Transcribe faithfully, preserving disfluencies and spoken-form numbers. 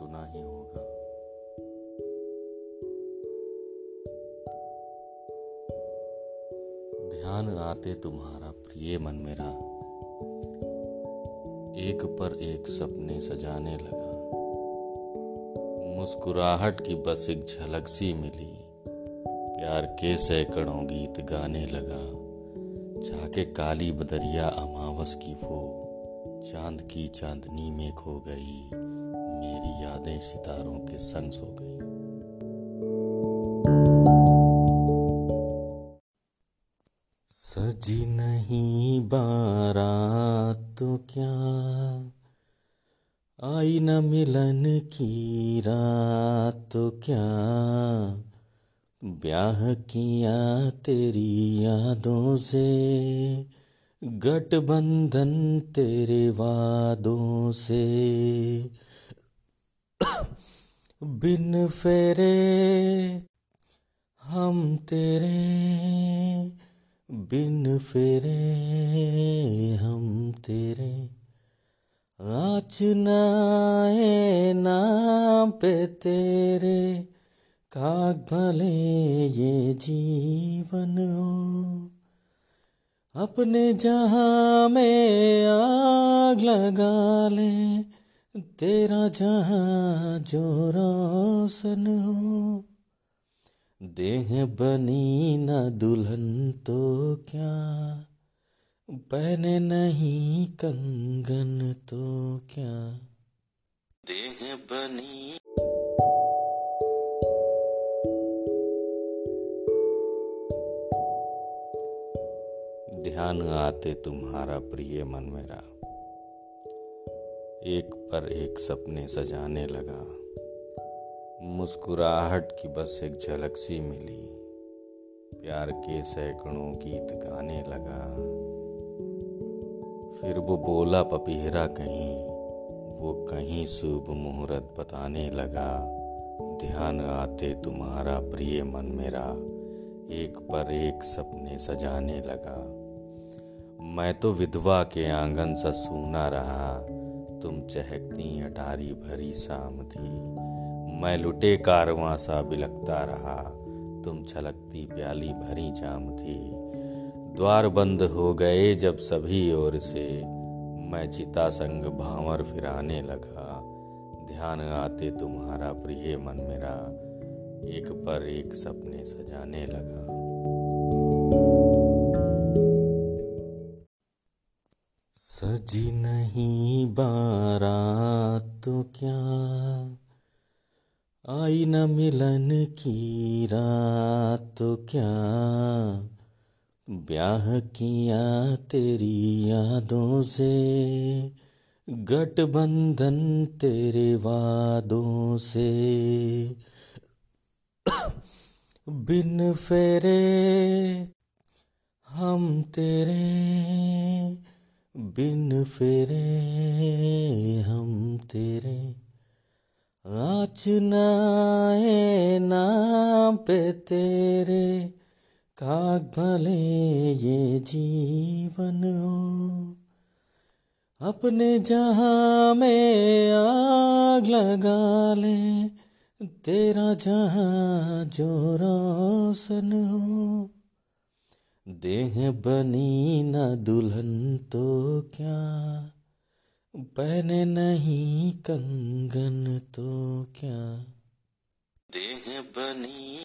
सुना ही होगा। ध्यान आते तुम्हारा प्रिय मन मेरा, एक पर एक सपने सजाने लगा। मुस्कुराहट की बस एक झलक सी मिली, प्यार के सैकड़ों गीत गाने लगा। झाके काली बदरिया अमावस की वो, चांद की चांदनी में खो गई। मेरी यादें सितारों के संग सो गई। सजी नहीं बारात तो क्या आई, न मिलन की रात तो क्या, ब्याह किया तेरी यादों से, गठबंधन तेरे वादों से। बिन फेरे हम तेरे, बिन फेरे हम तेरे, आँच ना आए नाम पे तेरे, काग भले ये जीवन हो। अपने जहाँ में आग लगा ले, तेरा जहाँ जो रोशन हो। देह बनी न दुल्हन तो क्या, पहने नहीं कंगन तो क्या। देह बनी ध्यान आते तुम्हारा प्रिय मन मेरा, एक पर एक सपने सजाने लगा। मुस्कुराहट की बस एक झलक सी मिली, प्यार के सैकड़ों गीत गाने लगा। फिर वो बोला पपीहरा कहीं, वो कहीं शुभ मुहूर्त बताने लगा। ध्यान आते तुम्हारा प्रिय मन मेरा, एक पर एक सपने सजाने लगा। मैं तो विधवा के आंगन सा सूना रहा, तुम चहकती अटारी भरी शाम थी। मैं लुटे कारवां सा बिलखता रहा, तुम छलकती प्याली भरी जाम थी। द्वार बंद हो गए जब सभी ओर से, मैं चिता संग भांवर फिराने लगा। ध्यान आते तुम्हारा प्रिय मन मेरा, एक पर एक सपने सजाने लगा। सजी नहीं बारात तो क्या आई, न मिलन की रात तो क्या, ब्याह किया तेरी यादों से, गठबंधन तेरे वादों से। बिन फेरे हम तेरे, बिन फेरे हम तेरे, आँच ना आए नाम पे तेरे, काग भले ये जीवन हो। अपने जहाँ में आग लगा ले, तेरा जहाँ जो रोशन हो। देह बनी न दुल्हन तो क्या, पहने नहीं कंगन तो क्या। देह बनी